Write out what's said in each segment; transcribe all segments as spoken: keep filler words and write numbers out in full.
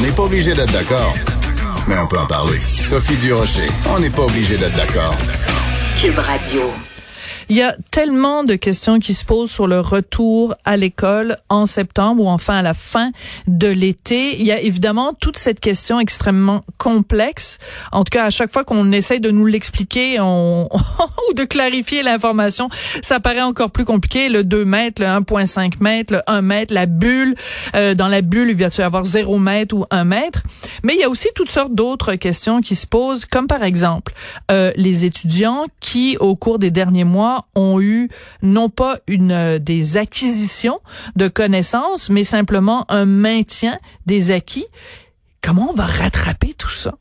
On n'est pas obligé d'être d'accord, mais on peut en parler. Sophie Durocher, on n'est pas obligé d'être d'accord. Cube Radio. Il y a tellement de questions qui se posent sur le retour à l'école en septembre ou enfin à la fin de l'été. Il y a évidemment toute cette question extrêmement complexe. En tout cas, à chaque fois qu'on essaye de nous l'expliquer on... ou de clarifier l'information, ça paraît encore plus compliqué. Le deux mètres, le un virgule cinq mètres, le un mètre, la bulle. Euh, dans la bulle, il va y avoir zéro mètre ou un mètre. Mais il y a aussi toutes sortes d'autres questions qui se posent, comme par exemple euh, les étudiants qui, au cours des derniers mois, ont eu non pas une euh, des acquisitions de connaissances, mais simplement un maintien des acquis. Comment on va rattraper tout ça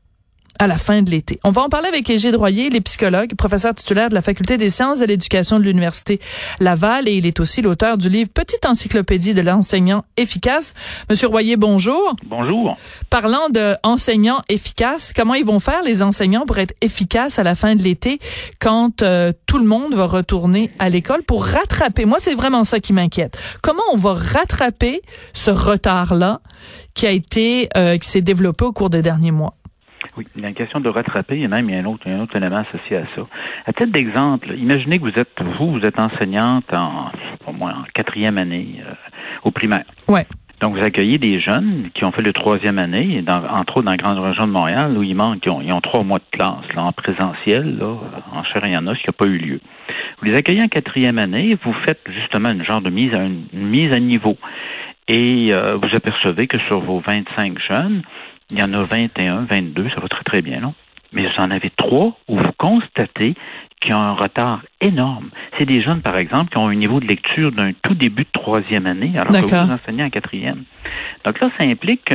à la fin de l'été? On va en parler avec Égide Royer, les psychologues, professeur titulaire de la Faculté des sciences de l'éducation de l'Université Laval, et il est aussi l'auteur du livre Petite encyclopédie de l'enseignant efficace. Monsieur Royer, bonjour. Bonjour. Parlant de enseignants efficaces, comment ils vont faire les enseignants pour être efficaces à la fin de l'été quand euh, tout le monde va retourner à l'école pour rattraper? Moi, c'est vraiment ça qui m'inquiète. Comment on va rattraper ce retard-là qui a été, euh, qui s'est développé au cours des derniers mois? Oui, il y a une question de rattraper, il y a même il y a un autre, il y a un autre élément associé à ça. À titre d'exemple, imaginez que vous êtes, vous, vous êtes enseignante en, pour moi, en quatrième année euh, au primaire. Ouais. Donc, vous accueillez des jeunes qui ont fait le troisième année, dans, entre autres dans la grande région de Montréal, où ils manquent, ils ont, ils ont trois mois de classe, là, en présentiel, là, en chair et en os, ce qui n'a pas eu lieu. Vous les accueillez en quatrième année, vous faites justement une genre de mise à, une, une mise à niveau. Et euh, vous apercevez que sur vos vingt-cinq jeunes, il y en a vingt et un, vingt-deux, ça va très très bien, non? Mais vous en avez trois où vous constatez qu'ils ont un retard énorme. C'est des jeunes, par exemple, qui ont un niveau de lecture d'un tout début de troisième année, alors D'accord. que vous enseignez en quatrième. Donc là, ça implique,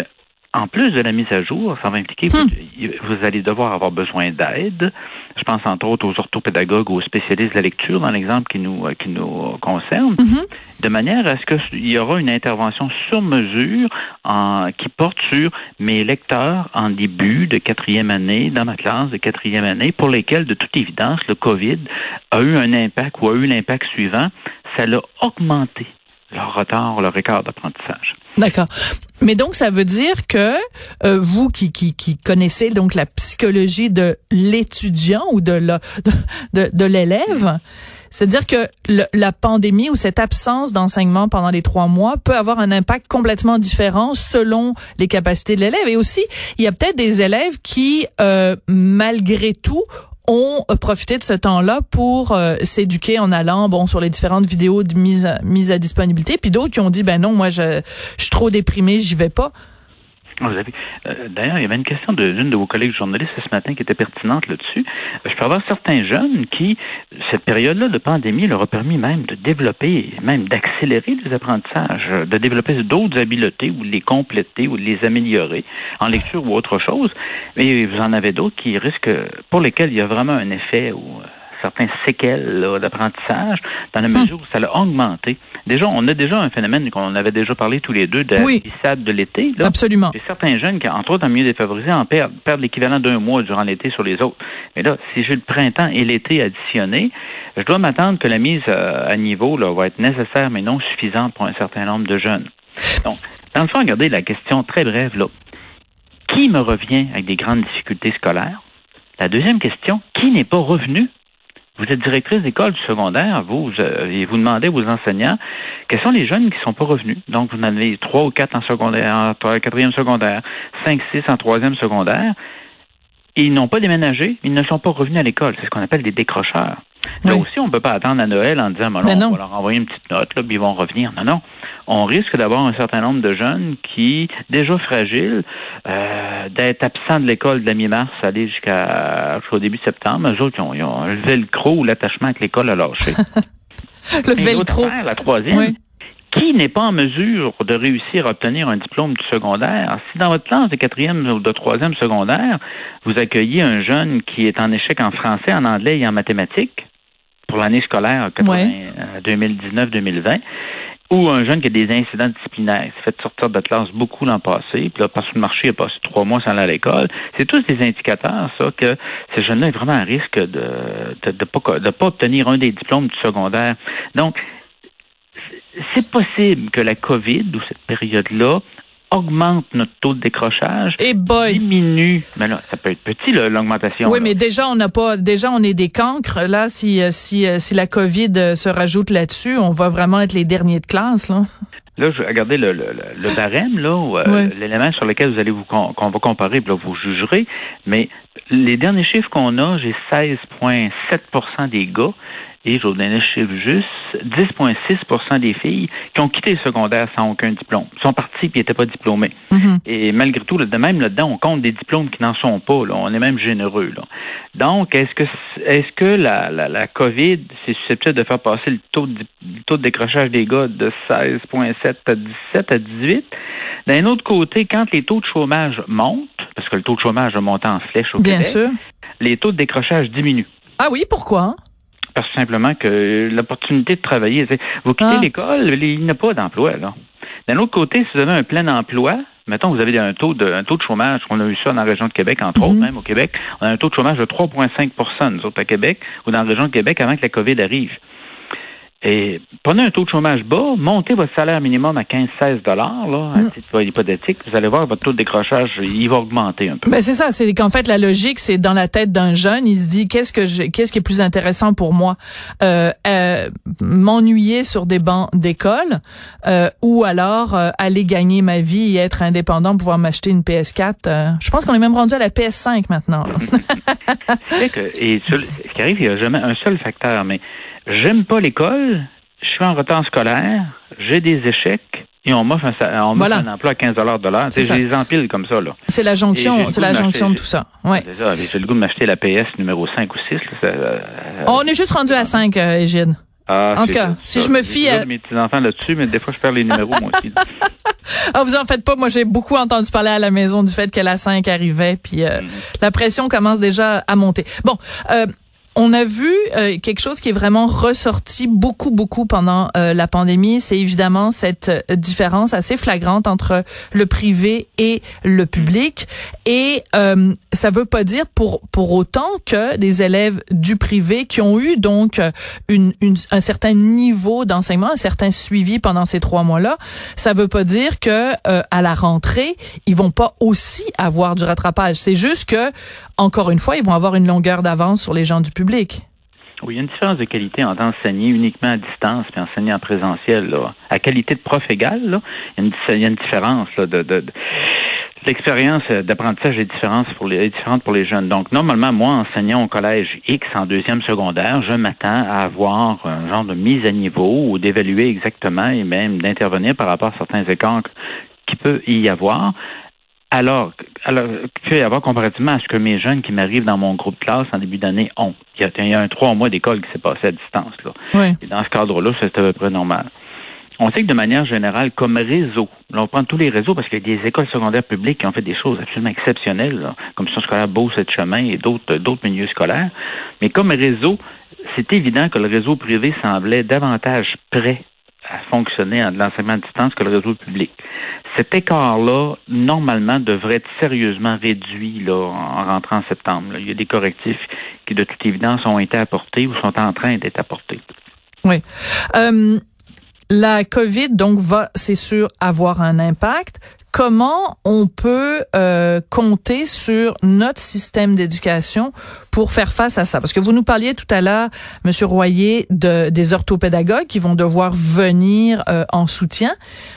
en plus de la mise à jour, ça va impliquer que hmm. vous, vous allez devoir avoir besoin d'aide. Je pense entre autres aux orthopédagogues, aux spécialistes de la lecture, dans l'exemple qui nous qui nous concerne, mm-hmm. de manière à ce qu'il y aura une intervention sur mesure en, qui porte sur mes lecteurs en début de quatrième année, dans ma classe de quatrième année, pour lesquels, de toute évidence, le COVID a eu un impact ou a eu l'impact suivant, ça l'a augmenté leur retard, leur écart d'apprentissage. D'accord. Mais donc, ça veut dire que euh, vous qui, qui qui connaissez donc la psychologie de l'étudiant ou de la, de, de, de l'élève, c'est-à-dire que le, la pandémie ou cette absence d'enseignement pendant les trois mois peut avoir un impact complètement différent selon les capacités de l'élève. Et aussi, il y a peut-être des élèves qui, euh, malgré tout, ont profité de ce temps-là pour euh, s'éduquer en allant bon sur les différentes vidéos de mise à, mise à disponibilité, puis d'autres qui ont dit ben non, moi je, je suis trop déprimé, j'y vais pas. Vous avez, euh, d'ailleurs, il y avait une question de, d'une de vos collègues journalistes ce matin qui était pertinente là-dessus. Je peux avoir certains jeunes qui, cette période-là de pandémie, leur a permis même de développer, même d'accélérer les apprentissages, de développer d'autres habiletés ou de les compléter ou de les améliorer en lecture ou autre chose. Mais vous en avez d'autres qui risquent, pour lesquels il y a vraiment un effet ou certains séquelles là, d'apprentissage, dans la mesure où ça l'a augmenté. Déjà, on a déjà un phénomène qu'on avait déjà parlé tous les deux, de oui. glissade de l'été. Là. Absolument. Et certains jeunes, qui, entre autres en milieu défavorisé, en perdent, perdent l'équivalent d'un mois durant l'été sur les autres. Mais là, si j'ai le printemps et l'été additionnés, je dois m'attendre que la mise à, à niveau là, va être nécessaire, mais non suffisante pour un certain nombre de jeunes. Donc, dans le fond, regardez la question très brève, là. Qui me revient avec des grandes difficultés scolaires? La deuxième question, qui n'est pas revenu? Vous êtes directrice d'école du secondaire, vous, et vous demandez aux enseignants quels sont les jeunes qui ne sont pas revenus. Donc, vous en avez trois ou quatre en secondaire, en quatrième secondaire, cinq, six en troisième secondaire. Ils n'ont pas déménagé, ils ne sont pas revenus à l'école. C'est ce qu'on appelle des décrocheurs. Oui. Là aussi, on ne peut pas attendre à Noël en disant, mais non, on va leur envoyer une petite note, là, puis ils vont revenir. Non, non. On risque d'avoir un certain nombre de jeunes qui, déjà fragiles, euh, d'être absents de l'école de la mi-mars, aller jusqu'à, jusqu'au début septembre. Eux autres, ils ont, ils ont le velcro ou l'attachement que l'école a lâché. le Et velcro. Affaire, la troisième. Oui. Qui n'est pas en mesure de réussir à obtenir un diplôme du secondaire? Si dans votre classe de quatrième ou de troisième secondaire, vous accueillez un jeune qui est en échec en français, en anglais et en mathématiques pour l'année scolaire quatre-vingts, ouais. deux mille dix-neuf deux mille vingt, ou un jeune qui a des incidents disciplinaires, s'est fait sortir de classe beaucoup l'an passé, puis là, parce que le marché a passé trois mois sans aller à l'école. C'est tous des indicateurs, ça, que ces jeunes-là est vraiment à risque de de, de pas, de pas obtenir un des diplômes du secondaire. Donc, c'est possible que la COVID, ou cette période-là, augmente notre taux de décrochage, hey boy. diminue. Mais là, ça peut être petit là, l'augmentation. Oui, là. mais déjà on n'a pas, déjà on est des cancres là. Si si si la COVID se rajoute là-dessus, on va vraiment être les derniers de classe là. Là, regardez le, le, le barème là, où, oui. euh, l'élément sur lequel vous allez vous qu'on va comparer, puis là vous jugerez. Mais les derniers chiffres qu'on a, j'ai seize virgule sept pour cent des gars. Et je vous donne un chiffre juste, dix virgule six pour cent des filles qui ont quitté le secondaire sans aucun diplôme, sont parties puis n'étaient pas diplômées. Mm-hmm. Et malgré tout, là, de même là-dedans, on compte des diplômes qui n'en sont pas. Là, on est même généreux. Là. Donc, est-ce que est-ce que la, la, la COVID, c'est susceptible de faire passer le taux de, le taux de décrochage des gars de seize virgule sept à dix-sept à dix-huit? D'un autre côté, quand les taux de chômage montent, parce que le taux de chômage a monté en flèche au Bien Québec, sûr. les taux de décrochage diminuent. Ah oui, pourquoi? Parce simplement que l'opportunité de travailler, c'est, vous quittez ah. l'école, il n'y a pas d'emploi, là. D'un autre côté, si vous avez un plein emploi, mettons, vous avez un taux de, un taux de chômage, on a eu ça dans la région de Québec, entre mm-hmm. autres, même au Québec, on a un taux de chômage de trois virgule cinq pour cent, nous autres, à Québec, ou dans la région de Québec, avant que la COVID arrive. Et prenez un taux de chômage bas, montez votre salaire minimum à quinze à seize dollars, là, à titre hypothétique, vous allez voir, votre taux de décrochage, il va augmenter un peu. Ben c'est ça, c'est qu'en fait, la logique, c'est dans la tête d'un jeune, il se dit, qu'est-ce que je, qu'est-ce qui est plus intéressant pour moi? Euh, euh, m'ennuyer sur des bancs d'école, euh, ou alors euh, aller gagner ma vie et être indépendant, pouvoir m'acheter une P S quatre. Euh, je pense qu'on est même rendu à la P S cinq maintenant. C'est que, et sur, ce qui arrive, il n'y a jamais un seul facteur, mais j'aime pas l'école, je suis en retard scolaire, j'ai des échecs et on m'offre un, on voilà. m'offre un emploi à quinze dollars de l'heure. Je les empile comme ça. Là. C'est la jonction, c'est la jonction de tout ça. Ouais. C'est ça, j'ai le goût de m'acheter la P S numéro cinq ou six. Là, ça, euh, on est juste rendu à cinq, euh, Égide. Ah, en tout cas, ça, si ça, je me fie à... mes petits-enfants là-dessus, mais des fois, je perds les numéros, moi aussi. Ah, vous en faites pas. Moi, j'ai beaucoup entendu parler à la maison du fait que la cinq arrivait, puis euh, mm-hmm. la pression commence déjà à monter. Bon, euh, on a vu euh, quelque chose qui est vraiment ressorti beaucoup, beaucoup pendant euh, la pandémie. C'est évidemment cette différence assez flagrante entre le privé et le public. Et euh, ça veut pas dire pour pour autant que des élèves du privé qui ont eu donc une, une un certain niveau d'enseignement, un certain suivi pendant ces trois mois-là, ça veut pas dire que euh, à la rentrée, ils vont pas aussi avoir du rattrapage. C'est juste que, encore une fois, ils vont avoir une longueur d'avance sur les gens du public. Oui, il y a une différence de qualité entre enseigner uniquement à distance et enseigner en présentiel. Là. À qualité de prof égale, là, il, y une, il y a une différence là, de... de, de... L'expérience d'apprentissage est différente pour les, est différente pour les jeunes. Donc, normalement, moi, enseignant au collège X en deuxième secondaire, je m'attends à avoir un genre de mise à niveau ou d'évaluer exactement et même d'intervenir par rapport à certains écarts qui peut y avoir. Alors, alors, qu'il peut y avoir comparativement à ce que mes jeunes qui m'arrivent dans mon groupe de classe en début d'année ont. Il y a, il y a un trois mois d'école qui s'est passé à distance. Là. Oui. Et dans ce cadre-là, c'est à peu près normal. On sait que de manière générale, comme réseau, là, on prend tous les réseaux parce qu'il y a des écoles secondaires publiques qui ont fait des choses absolument exceptionnelles, là, Commission scolaire Beauce-Etchemin et d'autres, d'autres milieux scolaires. Mais comme réseau, c'est évident que le réseau privé semblait davantage prêt à fonctionner en de l'enseignement à distance que le réseau public. Cet écart-là, normalement, devrait être sérieusement réduit là, en rentrant en septembre. Là. Il y a des correctifs qui, de toute évidence, ont été apportés ou sont en train d'être apportés. Oui. Euh, la COVID, donc, va, c'est sûr, avoir un impact. Comment on peut euh, compter sur notre système d'éducation pour faire face à ça? Parce que vous nous parliez tout à l'heure, M. Royer, de, des orthopédagogues qui vont devoir venir euh, en soutien.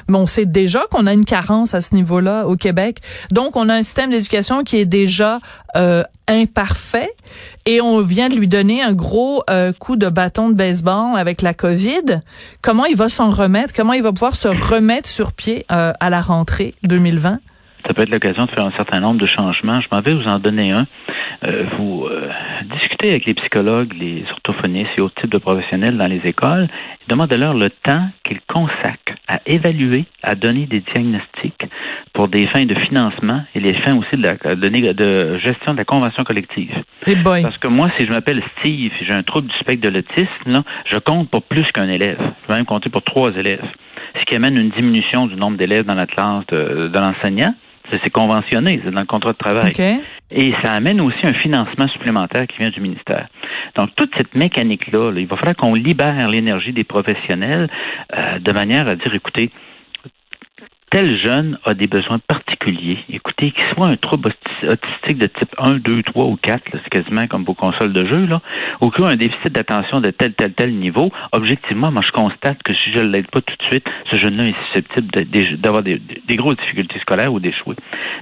Mais on sait déjà qu'on a une carence à ce niveau-là au Québec. Donc, on a un système d'éducation qui est déjà euh, imparfait et on vient de lui donner un gros euh, coup de bâton de baseball avec la COVID. Comment il va s'en remettre? Comment il va pouvoir se remettre sur pied euh, à la rentrée deux mille vingt? Ça peut être l'occasion de faire un certain nombre de changements. Je m'en vais vous en donner un. Euh, vous euh, discutez avec les psychologues, les orthophonistes et autres types de professionnels dans les écoles. Demandez-leur le temps qu'ils consacrent à évaluer, à donner des diagnostics pour des fins de financement et les fins aussi de, la, de, de gestion de la convention collective. Hey boy. Parce que moi, si je m'appelle Steve et j'ai un trouble du spectre de l'autisme, là, je compte pour plus qu'un élève. Je vais même compter pour trois élèves. Ce qui amène une diminution du nombre d'élèves dans la classe de, de l'enseignant. C'est conventionné, c'est dans le contrat de travail. Okay. Et ça amène aussi un financement supplémentaire qui vient du ministère. Donc, toute cette mécanique-là, là, il va falloir qu'on libère l'énergie des professionnels euh, de manière à dire, écoutez, tel jeune a des besoins particuliers. Écoutez, qu'il soit un trouble autistique de type un, deux, trois ou quatre, là, c'est quasiment comme vos consoles de jeu, là, ou qu'il y a un déficit d'attention de tel, tel, tel niveau, objectivement, moi, je constate que si je ne l'aide pas tout de suite, ce jeune-là est susceptible de, de, d'avoir des, des grosses difficultés scolaires ou d'échouer.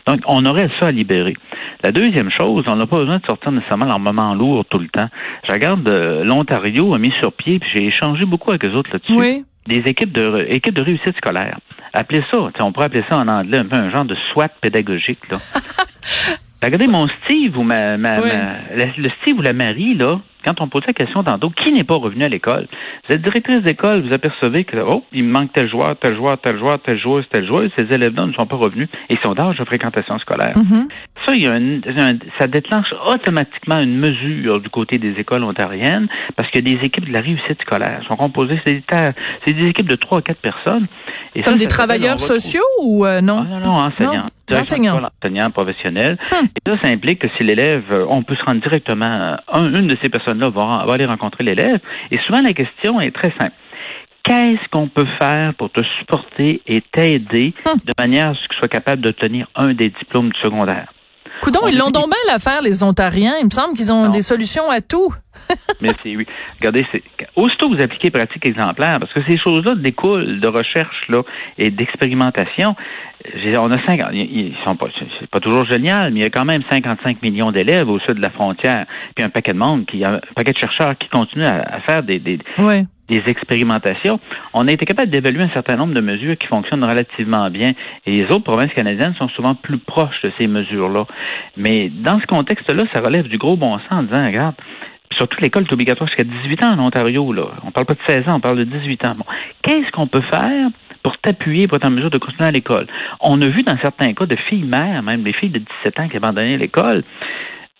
Donc, on aurait ça à libérer. La deuxième chose, on n'a pas besoin de sortir nécessairement l'armement lourd tout le temps. Je regarde, euh, l'Ontario a mis sur pied, puis j'ai échangé beaucoup avec eux autres là-dessus. Oui. Des équipes de équipes de réussite scolaire. Appelez ça, on pourrait appeler ça en anglais un peu un genre de SWAT pédagogique, là. Regardez mon Steve ou ma, ma, oui. ma la, le Steve ou la Marie, là, quand on pose la question tantôt, qui n'est pas revenu à l'école? Vous êtes directrice d'école, vous apercevez que, oh, il me manque tel joueur, tel joueur, tel joueur, telle joueuse, telle joueuse, ces élèves-là ne sont pas revenus et sont d'âge de fréquentation scolaire. Mm-hmm. Ça, il y a un, un, ça déclenche automatiquement une mesure du côté des écoles ontariennes parce que des équipes de la réussite scolaire sont composées, c'est des, c'est des équipes de trois à quatre personnes. Et Comme ça, des ça, travailleurs ça, sociaux ou euh, non? Ah, non, non, enseignants. Non, enseignants. Enseignants professionnels. Hmm. Et ça, ça implique que si l'élève, on peut se rendre directement, un, une de ces personnes là va, va aller rencontrer l'élève. Et souvent, la question est très simple. Qu'est-ce qu'on peut faire pour te supporter et t'aider hum. de manière à ce que tu sois capable d'obtenir un des diplômes du secondaire? Coudon, on ils l'ont dit... donc bien l'affaire, les Ontariens. Il me semble qu'ils ont non. des solutions à tout. Mais c'est, oui. Regardez, c'est, aussitôt vous appliquez pratiques exemplaires, parce que ces choses-là découlent de recherche, là, et d'expérimentation. J'ai, on a cinquante, ils sont pas, c'est pas toujours génial, mais il y a quand même cinquante-cinq millions d'élèves au sud de la frontière, puis un paquet de monde qui, un paquet de chercheurs qui continuent à, à faire des, des, oui. des expérimentations. On a été capable d'évaluer un certain nombre de mesures qui fonctionnent relativement bien. Et les autres provinces canadiennes sont souvent plus proches de ces mesures-là. Mais dans ce contexte-là, ça relève du gros bon sens en disant, regarde, surtout l'école est obligatoire jusqu'à dix-huit ans en Ontario, là. On parle pas de seize ans, on parle de dix-huit ans. Bon. Qu'est-ce qu'on peut faire pour t'appuyer, pour être en mesure de continuer à l'école? On a vu dans certains cas de filles-mères, même des filles de dix-sept ans qui abandonnaient l'école.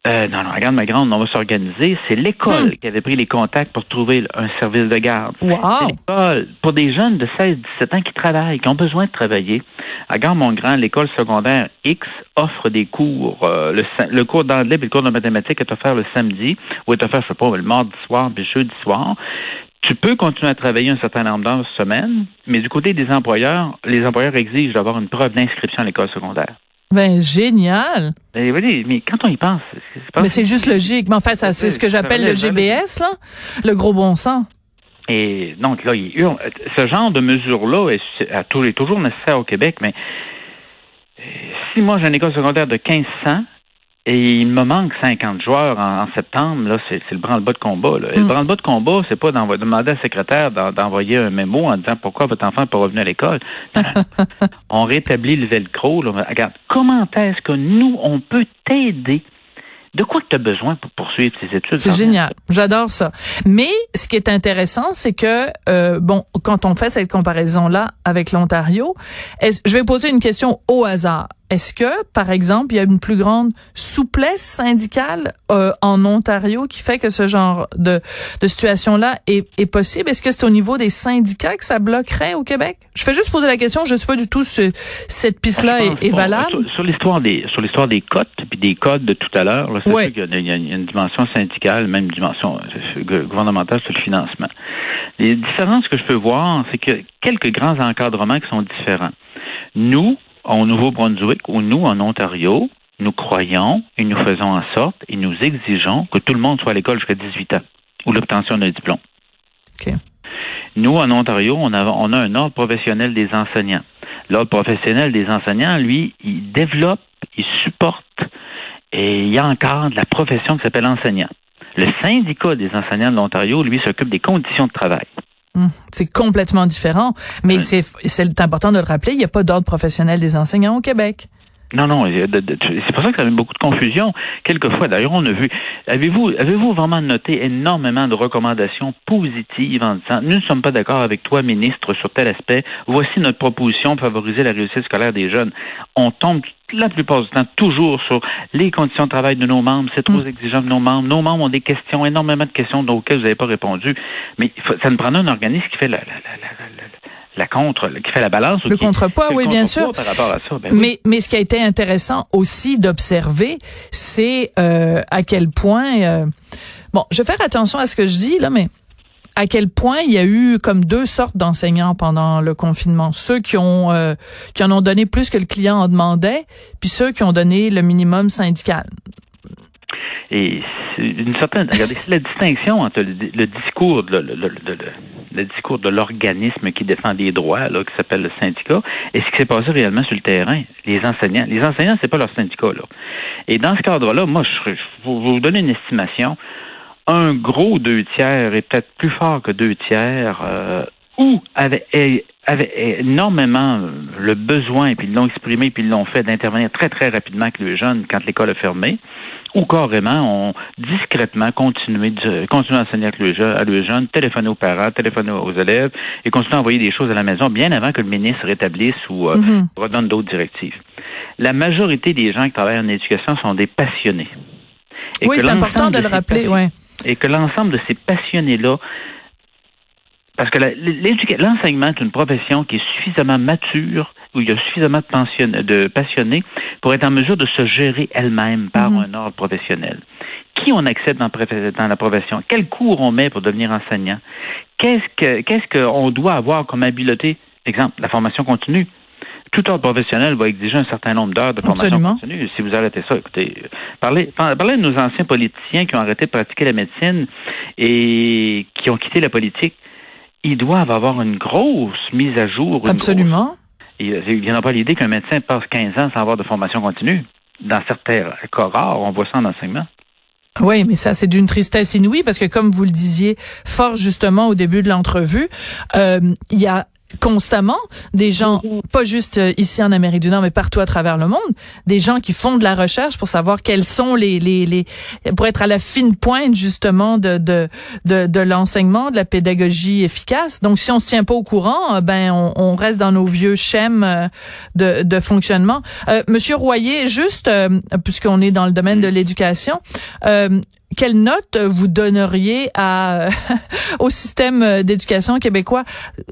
Euh, non, non, regarde ma grande, on va s'organiser. C'est l'école hmm. qui avait pris les contacts pour trouver un service de garde. Wow. C'est l'école pour des jeunes de seize à dix-sept ans qui travaillent, qui ont besoin de travailler. Regarde mon grand, l'école secondaire X offre des cours. Euh, le, le cours d'anglais et le cours de mathématiques est offert le samedi ou est offert, je sais pas, le mardi soir puis le jeudi soir. Tu peux continuer à travailler un certain nombre d'heures par semaine, mais du côté des employeurs, les employeurs exigent d'avoir une preuve d'inscription à l'école secondaire. Ben, génial! Mais, mais quand on y pense... C'est mais c'est juste logique. Mais en fait, ça, c'est ce que j'appelle le G B S, là, le gros bon sens. Et donc, là, il hurle. Ce genre de mesure-là est toujours nécessaire au Québec, mais si moi, j'ai une école secondaire de mille cinq cents, et il me manque cinquante joueurs en, en septembre, là, c'est, c'est le branle-bas de combat, là. Et mm. le branle-bas de combat, c'est pas d'envoyer, demander à la secrétaire d'en, d'envoyer un mémo en disant pourquoi votre enfant n'est pas revenu à l'école. On rétablit le velcro, là. Regarde, comment est-ce que nous, on peut t'aider? De quoi tu as besoin pour poursuivre tes études? C'est génial. J'adore ça. Mais ce qui est intéressant, c'est que, euh, bon, quand on fait cette comparaison-là avec l'Ontario, est-ce, je vais poser une question au hasard. Est-ce que, par exemple, il y a une plus grande souplesse syndicale euh, en Ontario qui fait que ce genre de, de situation-là est, est possible? Est-ce que c'est au niveau des syndicats que ça bloquerait au Québec? Je fais juste poser la question, je ne sais pas du tout si cette piste-là est, est valable. Sur, sur l'histoire des sur l'histoire des cotes puis des codes de tout à l'heure, là, c'est oui. sûr qu'il y a, il y a une dimension syndicale, même une dimension gouvernementale sur le financement. Les différences que je peux voir, c'est qu'il y a quelques grands encadrements qui sont différents. Nous, au Nouveau-Brunswick, ou nous, en Ontario, nous croyons et nous faisons en sorte et nous exigeons que tout le monde soit à l'école jusqu'à dix-huit ans, ou l'obtention d'un diplôme. Okay. Nous, en Ontario, on a, on a un ordre professionnel des enseignants. L'ordre professionnel des enseignants, lui, il développe, il supporte et il y a encore de la profession qui s'appelle enseignant. Le syndicat des enseignants de l'Ontario, lui, s'occupe des conditions de travail. C'est complètement différent, mais oui. c'est, c'est important de le rappeler, il n'y a pas d'ordre professionnel des enseignants au Québec. Non, non, c'est pour ça que ça amène beaucoup de confusion. Quelquefois, d'ailleurs, on a vu... Avez-vous avez-vous vraiment noté énormément de recommandations positives en disant « Nous ne sommes pas d'accord avec toi, ministre, sur tel aspect. Voici notre proposition pour favoriser la réussite scolaire des jeunes. » On tombe la plupart du temps toujours sur les conditions de travail de nos membres. C'est trop mmh. exigeant de nos membres. Nos membres ont des questions, énormément de questions auxquelles vous n'avez pas répondu. Mais ça ne prend un organisme qui fait la... la, la, la, la la contre, qui fait la balance. Le contrepoids, oui, bien sûr. Par rapport à ça, ben mais, oui. mais ce qui a été intéressant aussi d'observer, c'est euh, à quel point... Euh, bon, je vais faire attention à ce que je dis, là, mais à quel point il y a eu comme deux sortes d'enseignants pendant le confinement. Ceux qui ont euh, qui en ont donné plus que le client en demandait, puis ceux qui ont donné le minimum syndical. Et une certaine, regardez, c'est la distinction entre le, le discours de, le, le, le, le discours de l'organisme qui défend des droits, là, qui s'appelle le syndicat, et ce qui s'est passé réellement sur le terrain. Les enseignants, les enseignants, c'est pas leur syndicat, là. Et dans ce cadre-là, moi, je, je vais vous donner une estimation. Un gros deux tiers et peut-être plus fort que deux tiers, euh, ou avait, avait énormément le besoin, et puis ils l'ont exprimé, puis ils l'ont fait, d'intervenir très, très rapidement avec les jeunes quand l'école a fermé, ou carrément, on discrètement continué continué à enseigner avec les jeunes, à les jeunes, téléphoner aux parents, téléphoner aux élèves, et continuer à envoyer des choses à la maison bien avant que le ministre rétablisse ou euh, mm-hmm. redonne d'autres directives. La majorité des gens qui travaillent en éducation sont des passionnés. Et oui, c'est important de, de le rappeler, oui. Et que l'ensemble de ces passionnés-là, parce que la, l'enseignement est une profession qui est suffisamment mature, où il y a suffisamment de, de passionnés pour être en mesure de se gérer elle-même par mmh. un ordre professionnel. Qui on accepte dans, dans la profession? Quel cours on met pour devenir enseignant? Qu'est-ce que, qu'est-ce qu'on doit avoir comme habileté? Exemple, la formation continue. Tout ordre professionnel va exiger un certain nombre d'heures de formation Absolument. continue. Si vous arrêtez ça, écoutez, parlez, parlez de nos anciens politiciens qui ont arrêté de pratiquer la médecine et qui ont quitté la politique. Ils doivent avoir une grosse mise à jour. Absolument. Grosse... Il n'y en a pas l'idée qu'un médecin passe quinze ans sans avoir de formation continue. Dans certains cas rares, on voit ça en enseignement. Oui, mais ça, c'est d'une tristesse inouïe parce que, comme vous le disiez fort justement au début de l'entrevue, euh, il y a constamment des gens, pas juste ici en Amérique du Nord, mais partout à travers le monde, des gens qui font de la recherche pour savoir quels sont les les les pour être à la fine pointe justement de de de, de l'enseignement, de la pédagogie efficace. Donc si on se tient pas au courant, ben on, on reste dans nos vieux schèmes de de fonctionnement. Euh, Monsieur Royer, juste euh, puisqu'on est dans le domaine de l'éducation, euh, quelle note vous donneriez à, au système d'éducation québécois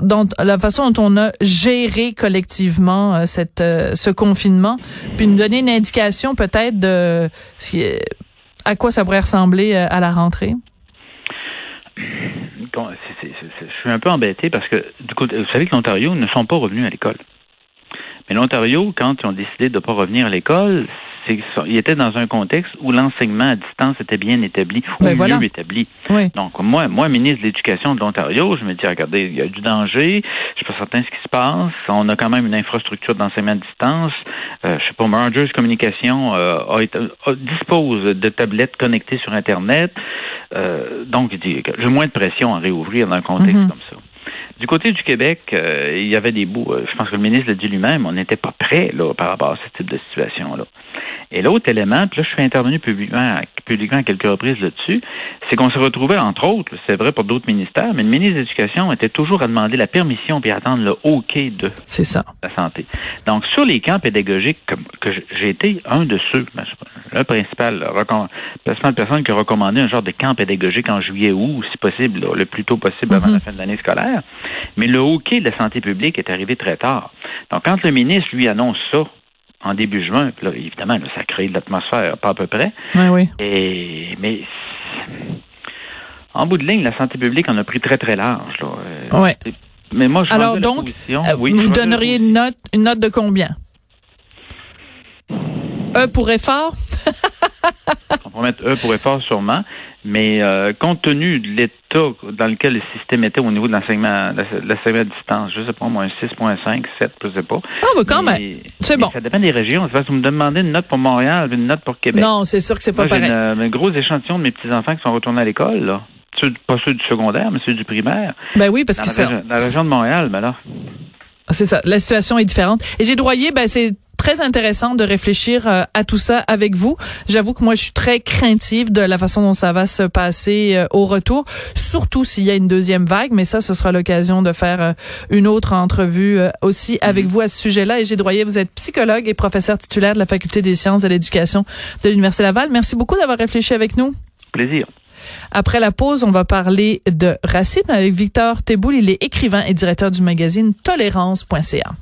dans la façon dont on a géré collectivement cette, ce confinement, puis nous donner une indication peut-être de à quoi ça pourrait ressembler à la rentrée? Bon, c'est, c'est, c'est, je suis un peu embêté parce que du coup, vous savez que l'Ontario ne sont pas revenus à l'école. Mais l'Ontario, quand ils ont décidé de ne pas revenir à l'école, c'est, ils étaient dans un contexte où l'enseignement à distance était bien établi, ou mieux voilà. établi. Oui. Donc, moi, moi, ministre de l'Éducation de l'Ontario, je me dis, regardez, il y a du danger, je suis pas certain de ce qui se passe, on a quand même une infrastructure d'enseignement à distance, euh, je sais pas, Rogers Communication euh, a, a, dispose de tablettes connectées sur Internet, euh, donc, il dit, j'ai moins de pression à réouvrir dans un contexte mm-hmm. comme ça. Du côté du Québec, euh, il y avait des bouts, euh, je pense que le ministre l'a dit lui-même, on n'était pas prêt là, par rapport à ce type de situation-là. Et l'autre élément, puis là je suis intervenu publiquement, publiquement à quelques reprises là-dessus, c'est qu'on se retrouvait, entre autres, c'est vrai pour d'autres ministères, mais le ministre de l'Éducation était toujours à demander la permission puis à attendre le OK de c'est ça. la santé. Donc sur les camps pédagogiques que, que j'ai été un de ceux, le principal, la personne qui a recommandé un genre de camp pédagogique en juillet ou, si possible, là, le plus tôt possible avant mm-hmm. la fin de l'année scolaire. Mais le hockey de la santé publique est arrivé très tard. Donc, quand le ministre, lui, annonce ça en début juin, là, évidemment, là, ça crée de l'atmosphère, pas à peu près. Oui, oui. Et, mais en bout de ligne, la santé publique en a pris très, très large. Là. Ouais. Mais moi, je Alors, donc, euh, oui, vous donneriez une note, une note de combien? E pour effort? On pourrait mettre E pour effort, sûrement. Mais euh, compte tenu de l'état dans lequel le système était au niveau de l'enseignement, de l'enseignement à distance, je ne sais pas, moi, un six virgule cinq, sept, je ne sais pas. Ah, mais quand mais, même, c'est bon. Ça dépend des régions. Si vous me demandez une note pour Montréal, une note pour Québec. Non, c'est sûr que c'est pas moi, pareil. J'ai une, une grosse échantillon de mes petits-enfants qui sont retournés à l'école, là. Ceux, pas ceux du secondaire, mais ceux du primaire. Ben oui, parce que c'est... Dans la région de Montréal, ben là... C'est ça, la situation est différente. Et j'ai droyé, ben c'est... très intéressant de réfléchir à tout ça avec vous. J'avoue que moi, je suis très craintive de la façon dont ça va se passer au retour, surtout s'il y a une deuxième vague, mais ça, ce sera l'occasion de faire une autre entrevue aussi avec mm-hmm. vous à ce sujet-là. Égide Royer, vous êtes psychologue et professeur titulaire de la Faculté des sciences de l'éducation de l'Université Laval. Merci beaucoup d'avoir réfléchi avec nous. Plaisir. Après la pause, on va parler de racisme avec Victor Teboul. Il est écrivain et directeur du magazine Tolérance point C A.